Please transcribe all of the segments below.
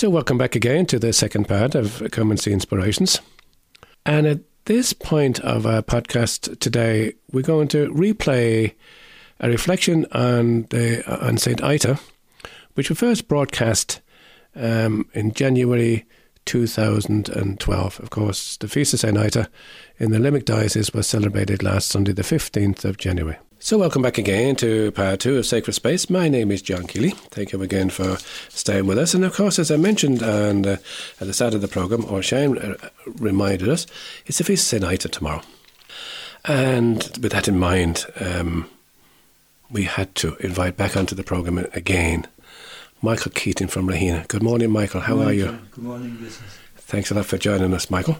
So welcome back again to the second part of Come and See Inspirations. And at this point of our podcast today, we're going to replay a reflection on St. Ita, which we first broadcast in January 2012. Of course, the Feast of St. Ita in the Limerick Diocese was celebrated last Sunday, the 15th of January. So welcome back again to part two of Sacred Space. My name is John Keeley. Thank you again for staying with us. And of course, as I mentioned at the start of the programme, or Shane reminded us, it's the Feast of St. Ita tomorrow. And with that in mind, we had to invite back onto the programme again Michael Keating from Raheenagh. Good morning, Michael. How are you? John. Good morning, business. Thanks a lot for joining us, Michael.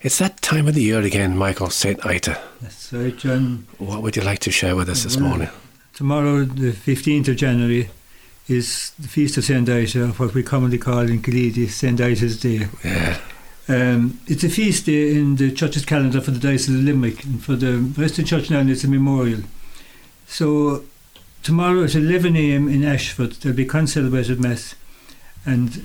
It's that time of the year again, Michael, St. Ita. That's right, John. What would you like to share with us this morning? Tomorrow, the 15th of January, is the Feast of St. Ita, what we commonly call in Killeedy, St. Ita's Day. Yeah. It's a feast day in the church's calendar for the Diocese of Limerick, and for the Western Church now it's a memorial. So tomorrow at 11 a.m. in Ashford, there'll be concelebrated Mass, and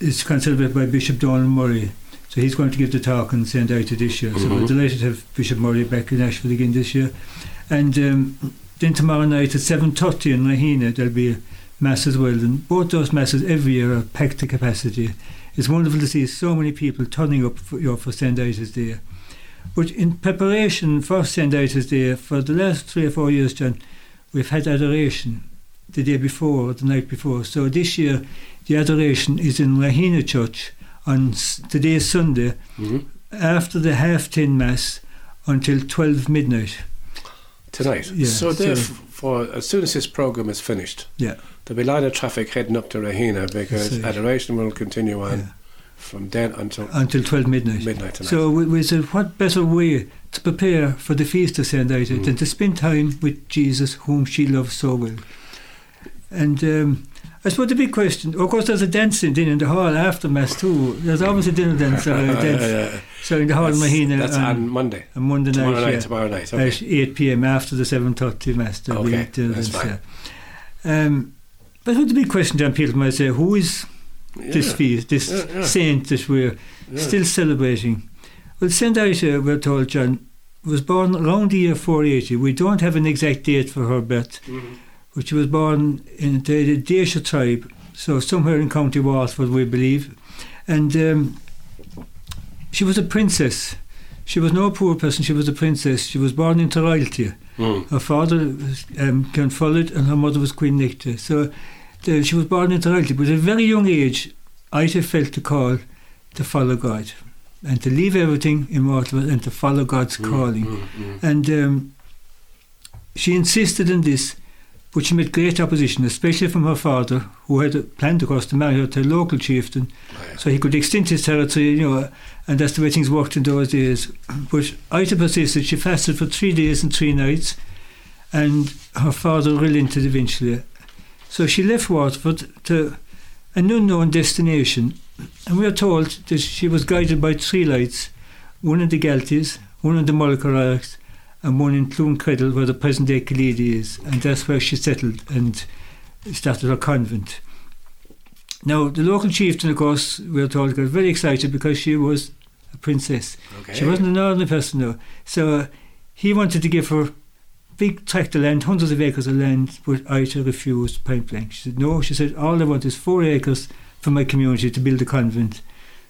it's concelebrated by Bishop Donald Murray. So he's going to give the talk on St. Ita this year. So we're delighted to have Bishop Murray back in Ashford again this year. And then tomorrow night at 7:30 in Raheenagh, there'll be a Mass as well. And both those Masses every year are packed to capacity. It's wonderful to see so many people turning up for St. Ita's Day. But in preparation for St. Ita's Day, for the last 3 or 4 years, John, we've had adoration the day before, or the night before. So this year, the adoration is in Raheenagh Church, on today's Sunday, after the 10:30 Mass until 12 midnight. Tonight? Yeah, so therefore, as soon as this programme is finished, there'll be a lot of traffic heading up to Raheenagh, because adoration will continue on from then until 12 midnight. Tonight. So we said, what better way to prepare for the Feast of St. Ita than to spend time with Jesus, whom she loves so well. And I suppose the big question, of course, there's a dancing dinner in the hall after Mass too. There's always a dinner dance. So in the hall in Mahina. That's on Monday. On Monday night. Tomorrow night. Okay. 8 p.m. after the 7:30 Mass. Okay, that's fine. But I suppose the big question, John, people might say, who is this feast, this saint that we're still celebrating? Well, St. Ita, we're told, John, was born around the year 480. We don't have an exact date for her birth. She was born in the Dacia tribe, so somewhere in County Wexford, we believe. And she was a princess. She was no poor person, she was a princess. She was born into royalty. Her father was King Follett, and her mother was Queen Nicta. So she was born into royalty. But at a very young age, Ita felt the call to follow God and to leave everything in Waterford and to follow God's calling. And she insisted in this, but she met great opposition, especially from her father, who had planned, of course, to marry her to a local chieftain, so he could extend his territory, and that's the way things worked in those days. But Ita persisted. She fasted for 3 days and 3 nights, and her father relented eventually. So she left Waterford to an unknown destination, and we are told that she was guided by 3 lights, one in the Galties, one in the Mulcairns, and one in Cluain Credhail, where the present-day Killeedy is, and that's where she settled and started her convent. Now, the local chieftain, of course, we're told, got very excited because she was a princess. She wasn't an ordinary person, though. So he wanted to give her big tract of land, hundreds of acres of land, but Ita refused point blank. She said, no, she said, all I want is 4 acres for my community to build a convent.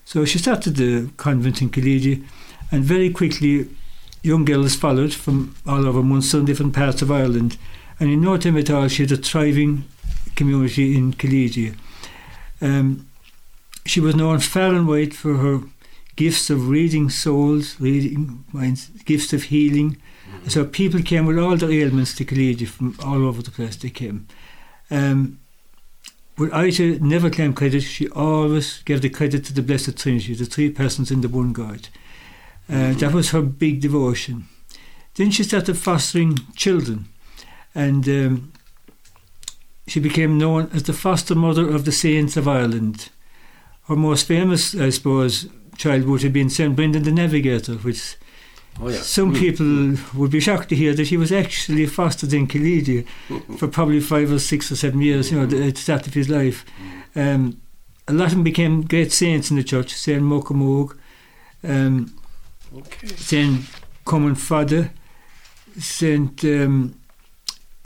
So she started the convent in Killeedy, and very quickly young girls followed from all over Munster and different parts of Ireland, and in no time at all she had a thriving community in Caligia. She was known far and wide for her gifts of reading souls, reading minds, gifts of healing. So people came with all their ailments to Caligia from all over the place they came. But Ita never claimed credit. She always gave the credit to the Blessed Trinity, the 3 persons in the one God. That was her big devotion. Then she started fostering children, and she became known as the foster mother of the saints of Ireland. Her most famous, I suppose, child would have been St. Brendan the Navigator, which some people would be shocked to hear that he was actually fostered in Killeedy for probably 5 or 6 or 7 years, at the start of his life. a lot of them became great saints in the church. St. Mochaemog, St. Common Father, St.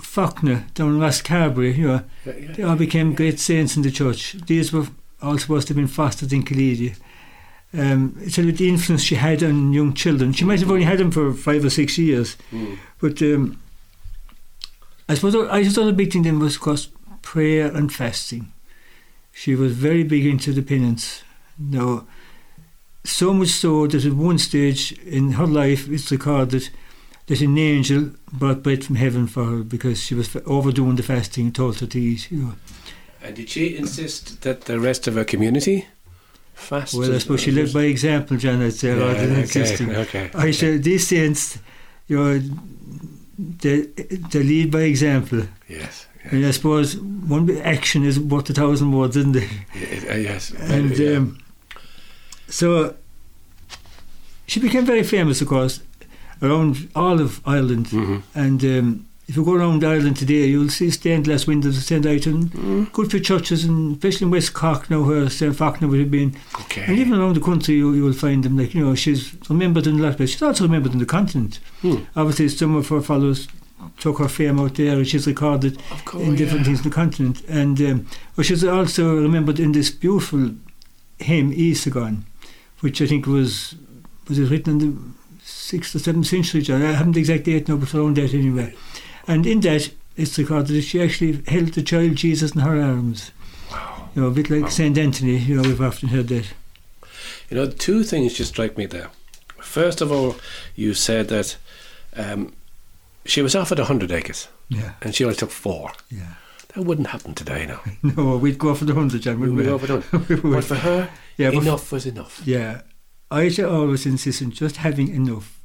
Faulkner, down in Ross Carberry, you know, they all became great saints in the church. These were all supposed to have been fostered in Killeedy. So with the influence she had on young children, she might have only had them for 5 or 6 years, but I suppose the big thing then was, of course, prayer and fasting. She was very big into the penance. Now, so much so that at one stage in her life it's recorded that an angel brought bread from heaven for her because she was overdoing the fasting and told her to eat, you know. And did she insist that the rest of her community fasted? Well, I suppose she lived by example, John, I'd say, rather than insisting. I say these saints, you know, they lead by example. Yes. And I suppose one action is worth 1,000 words, isn't it? Yes. And so she became very famous, of course, around all of Ireland. Mm-hmm. And if you go around Ireland today, you'll see stained glass windows of St. Ita, good for churches, and especially in West Cork now, where St. Faulkner would have been. Okay. And even around the country, you will find them. Like, you know, she's remembered in a lot of places. She's also remembered on the continent. Obviously, some of her followers took her fame out there, and she's recorded in different things on the continent. And she's also remembered in this beautiful hymn, Isagorn, which I think was it written in the 6th or 7th century, John? I haven't the exact date now, but around that anyway. And in that, it's recorded that she actually held the child Jesus in her arms. Wow. You know, a bit like St. Anthony, you know, we've often heard that. You know, two things just strike me there. First of all, you said that she was offered 100 acres. Yeah. And she only took 4. Yeah. That wouldn't happen today now. No, we'd go for the 100, John, wouldn't we? We'd go for the 100. But for her, enough was enough. Yeah. I always insist on just having enough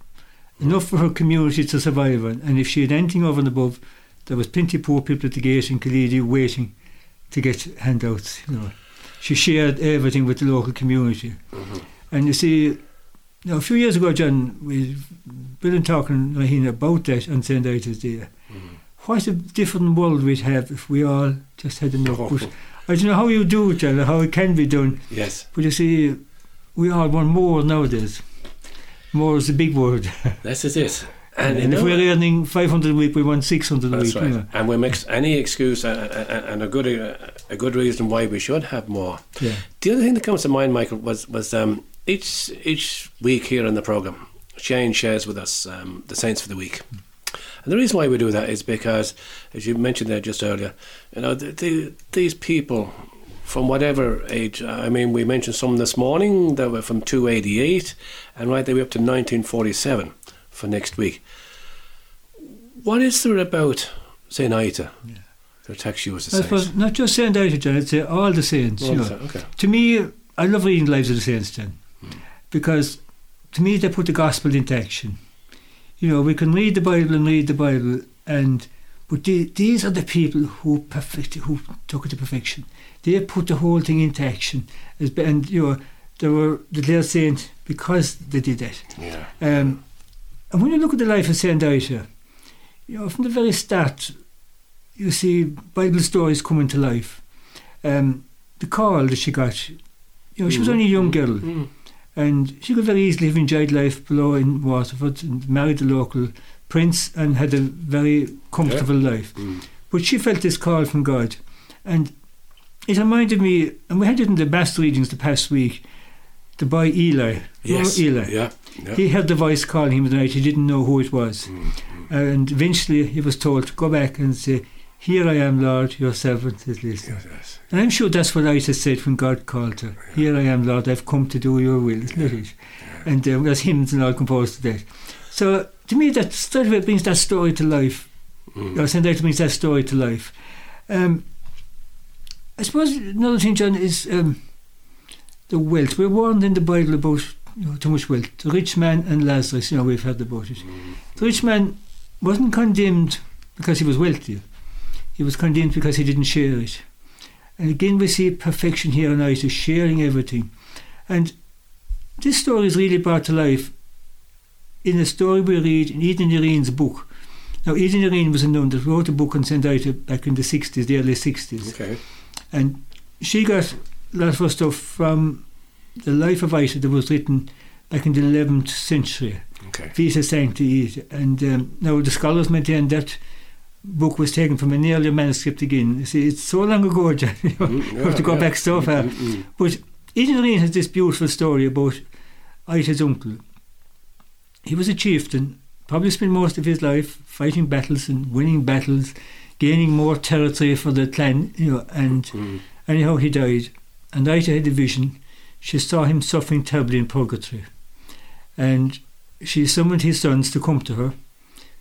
for her community to survive on. And if she had anything over and above, there was plenty of poor people at the gate in Khalidi waiting to get handouts, you know. She shared everything with the local community. Mm-hmm. And you see, now a few years ago, John, we've been talking, Raheenagh, about that on St. Ita's Day. Mm-hmm. What a different world we'd have if we all just had enough. But I don't know how you do it, John, or how it can be done. Yes. But you see, we all want more nowadays. More is the big word. This is it. And if we're earning 500 a week, we want 600 a week. Right. Yeah. And we make any excuse and a good reason why we should have more. Yeah. The other thing that comes to mind, Michael, was each week here in the programme, Shane shares with us the saints for the week. And the reason why we do that is because, as you mentioned there just earlier, you know, these people from whatever age. I mean, we mentioned some this morning that were from 288 and right they were up to 1947 for next week. What is there about St. Ita that attacks you as a saint? Not just St. Ita, John, I'd say all the saints. All the saints. Okay. To me, I love reading Lives of the Saints, John, because to me they put the gospel into action. You know, we can read the Bible but these are the people who took it to perfection. They put the whole thing into action, and you know they were declared saints because they did that. Yeah. And when you look at the life of Saint Ita, you know, from the very start, you see Bible stories coming to life. The call that she got, you know, she was only a young girl, and she could very easily have enjoyed life below in Waterford and married the local prince and had a very comfortable life. But she felt this call from God, and it reminded me, and we had it in the mass readings the past week, the boy Eli. Yes. Eli. Yeah. He heard the voice calling him at night. He didn't know who it was. And eventually he was told to go back and say, "Here I am, Lord, your servant is listening." Yes. And I'm sure that's what Ita said when God called her. Yeah. "Here I am, Lord, I've come to do your will." Isn't it? Yeah. And there's hymns and all composed to that. So to me, that straight away brings that story to life. St. Ita brings that story to life. I suppose another thing, John, is the wealth. We're warned in the Bible about, you know, too much wealth. The rich man and Lazarus, you know, we've heard about it. The rich man wasn't condemned because he was wealthy. He was condemned because he didn't share it. And again, we see perfection here on Ita, sharing everything. And this story is really brought to life in a story we read in Eithne Ní Riain's book. Now, Eithne Ní Riain was a nun that wrote a book on St. Ita back in the 60s, the early 60s. Okay. And she got lot of stuff from the life of Ita that was written like in the 11th century. Okay. Vita Sancti Ita. And now the scholars maintain that book was taken from an earlier manuscript again. You see, it's so long ago, John, you have to go back so far. But Eithne Ní Riain has this beautiful story about Ita's uncle. He was a chieftain, probably spent most of his life fighting battles and winning battles, gaining more territory for the clan, and anyhow he died. And Ita had a vision. She saw him suffering terribly in purgatory. And she summoned his sons to come to her.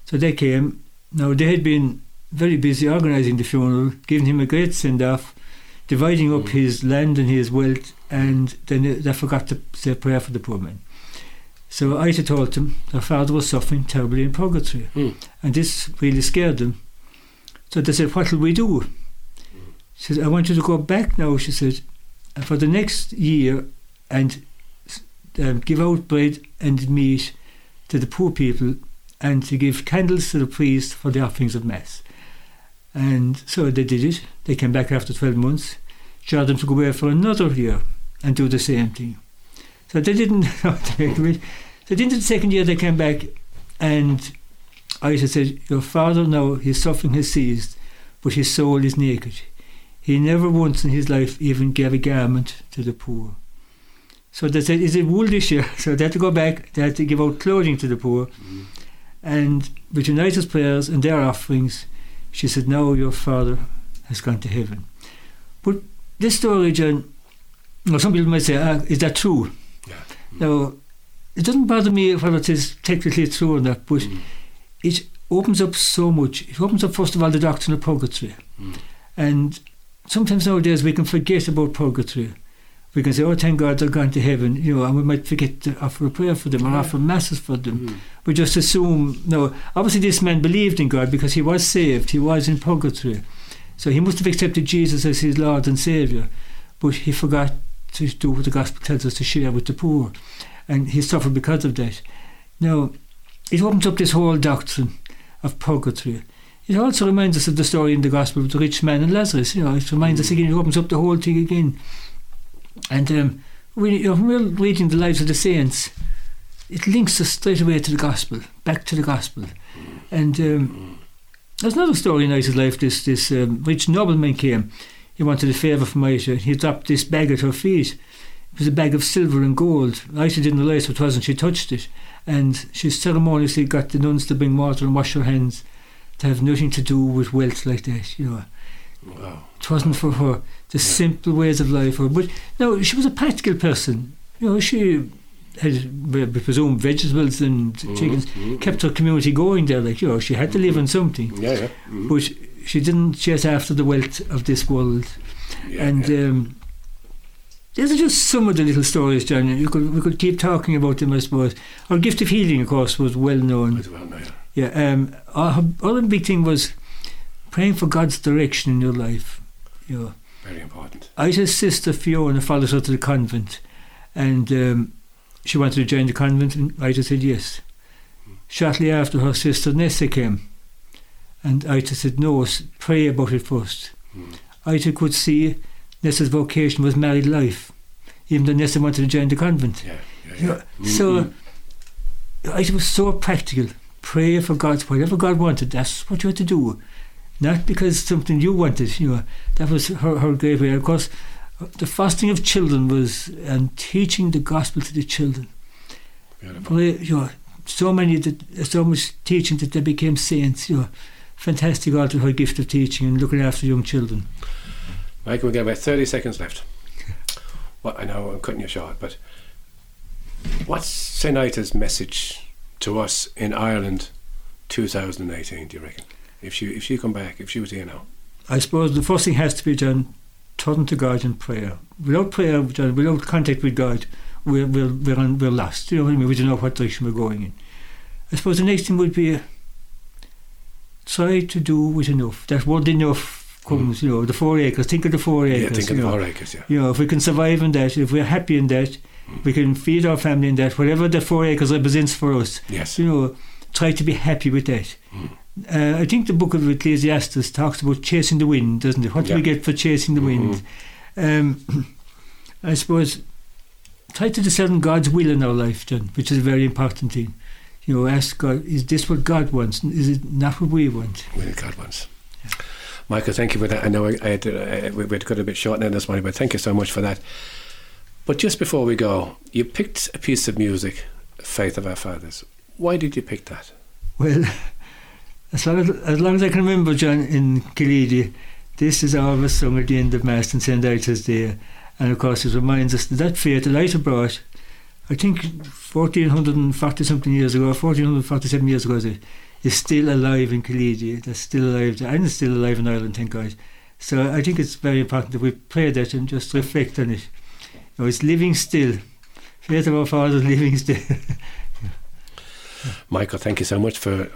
So they came. Now, they had been very busy organising the funeral, giving him a great send-off, dividing up his land and his wealth, and then they forgot to say a prayer for the poor man. So Ita told them their father was suffering terribly in purgatory, and this really scared them. So they said, "What'll we do?" She said, "I want you to go back now," she said, "for the next year and give out bread and meat to the poor people, and to give candles to the priest for the offerings of Mass." And so they did it. They came back after 12 months, charged them to go away for another year and do the same thing. So they didn't. So into the second year they came back, and Ita said, "Your father now, his suffering has ceased, but his soul is naked. He never once in his life even gave a garment to the poor." So they said, "Is it wool this year?" So they had to go back. They had to give out clothing to the poor. And between Ita's prayers and their offerings, she said, "Now your father has gone to heaven." But this story, John, now some people might say, "Is that true?" Yeah. Now, it doesn't bother me whether it is technically true or not, but it opens up so much. It opens up, first of all, the doctrine of purgatory. And sometimes nowadays we can forget about purgatory. We can say, "Oh, thank God they're gone to heaven," and we might forget to offer a prayer for them or offer masses for them. We just assume, obviously this man believed in God because he was saved, he was in purgatory. So he must have accepted Jesus as his Lord and Saviour, but he forgot to do what the Gospel tells us to share with the poor, and he suffered because of that. Now, it opens up this whole doctrine of purgatory. It also reminds us of the story in the Gospel of the rich man and Lazarus. It reminds us again, it opens up the whole thing again. And when we're reading the lives of the saints, it links us straight away to the Gospel, back to the Gospel. And there's another story in Ita's life. This rich nobleman came. He wanted a favour from Ita. He dropped this bag at her feet. It was a bag of silver and gold. Ita didn't realise what it was, and she touched it. And she ceremoniously got the nuns to bring water and wash her hands, to have nothing to do with wealth like that, Wow. It wasn't for her, the simple ways of life. But no, she was a practical person. She had, we presume, vegetables and chickens, kept her community going there. She had to live on something. But she didn't chase after the wealth of this world. These are just some of the little stories, John. We could keep talking about them, I suppose. Her gift of healing, of course, was well known. Her other big thing was praying for God's direction in your life. Very important. Ita's sister Fiona followed her to the convent, and she wanted to join the convent, and Ita said yes. Shortly after, her sister Nessa came, and Ita said no, pray about it first. Ita could see Nessa's vocation was married life, even though Nessa wanted to join the convent. So Ita was so practical. Pray for God's, whatever God wanted, that's what you had to do. Not because something you wanted, That was her great way. Of course, the fasting of children was teaching the gospel to the children. So much teaching that they became saints. Fantastic, also her gift of teaching and looking after young children. Michael, we've got about 30 seconds left. Well, I know I'm cutting you short, but what's St. Ita's message to us in Ireland 2018? Do you reckon? If she come back, if she was here now, I suppose the first thing has to be done: turn to God in prayer. Without prayer, without contact with God, we're lost. You know what I mean? We don't know what direction we're going in. I suppose the next thing would be try to do with enough. That word "enough" comes, the 4 acres. Think of the 4 acres. Yeah, think of the 4 acres. Yeah. If we can survive in that, if we're happy in that, we can feed our family in that. Whatever the 4 acres represents for us, yes. Try to be happy with that. I think the book of Ecclesiastes talks about chasing the wind, doesn't it? What do we get for chasing the wind? I suppose, try to discern God's will in our life, John, which is a very important thing. You know, ask God, is this what God wants? Is it not what we want? What God wants. Yeah. Michael, thank you for that. I know we had got a bit short now this morning, but thank you so much for that. But just before we go, you picked a piece of music, Faith of Our Fathers. Why did you pick that? Well, as long as I can remember, John, in Killeedy, this is always sung at the end of Mass on St. Ita's Day. And of course, it reminds us that that faith that Ita brought, I think 1440-something years ago, 1447 years ago, is still alive in Killeedy. That's still alive there, and it's still alive in Ireland, thank God. So I think it's very important that we pray that and just reflect on it. You know, it's living still. Faith of Our Fathers living still. Michael, thank you so much for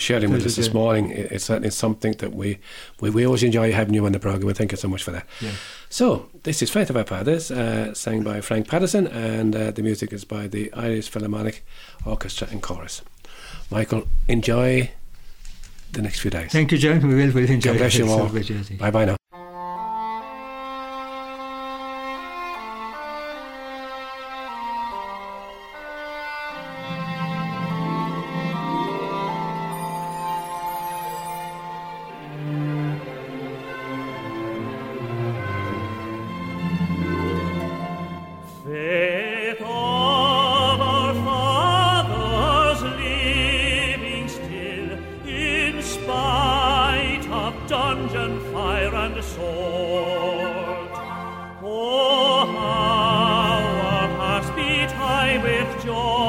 sharing with us this morning. It's certainly something that we always enjoy having you on the programme. Thank you so much for that. Yeah. So, this is Faith of Our Fathers, sang by Frank Patterson, and the music is by the Irish Philharmonic Orchestra and Chorus. Michael, enjoy the next few days. Thank you, John. We will. We'll enjoy. God bless you all. Bye-bye now. Joy.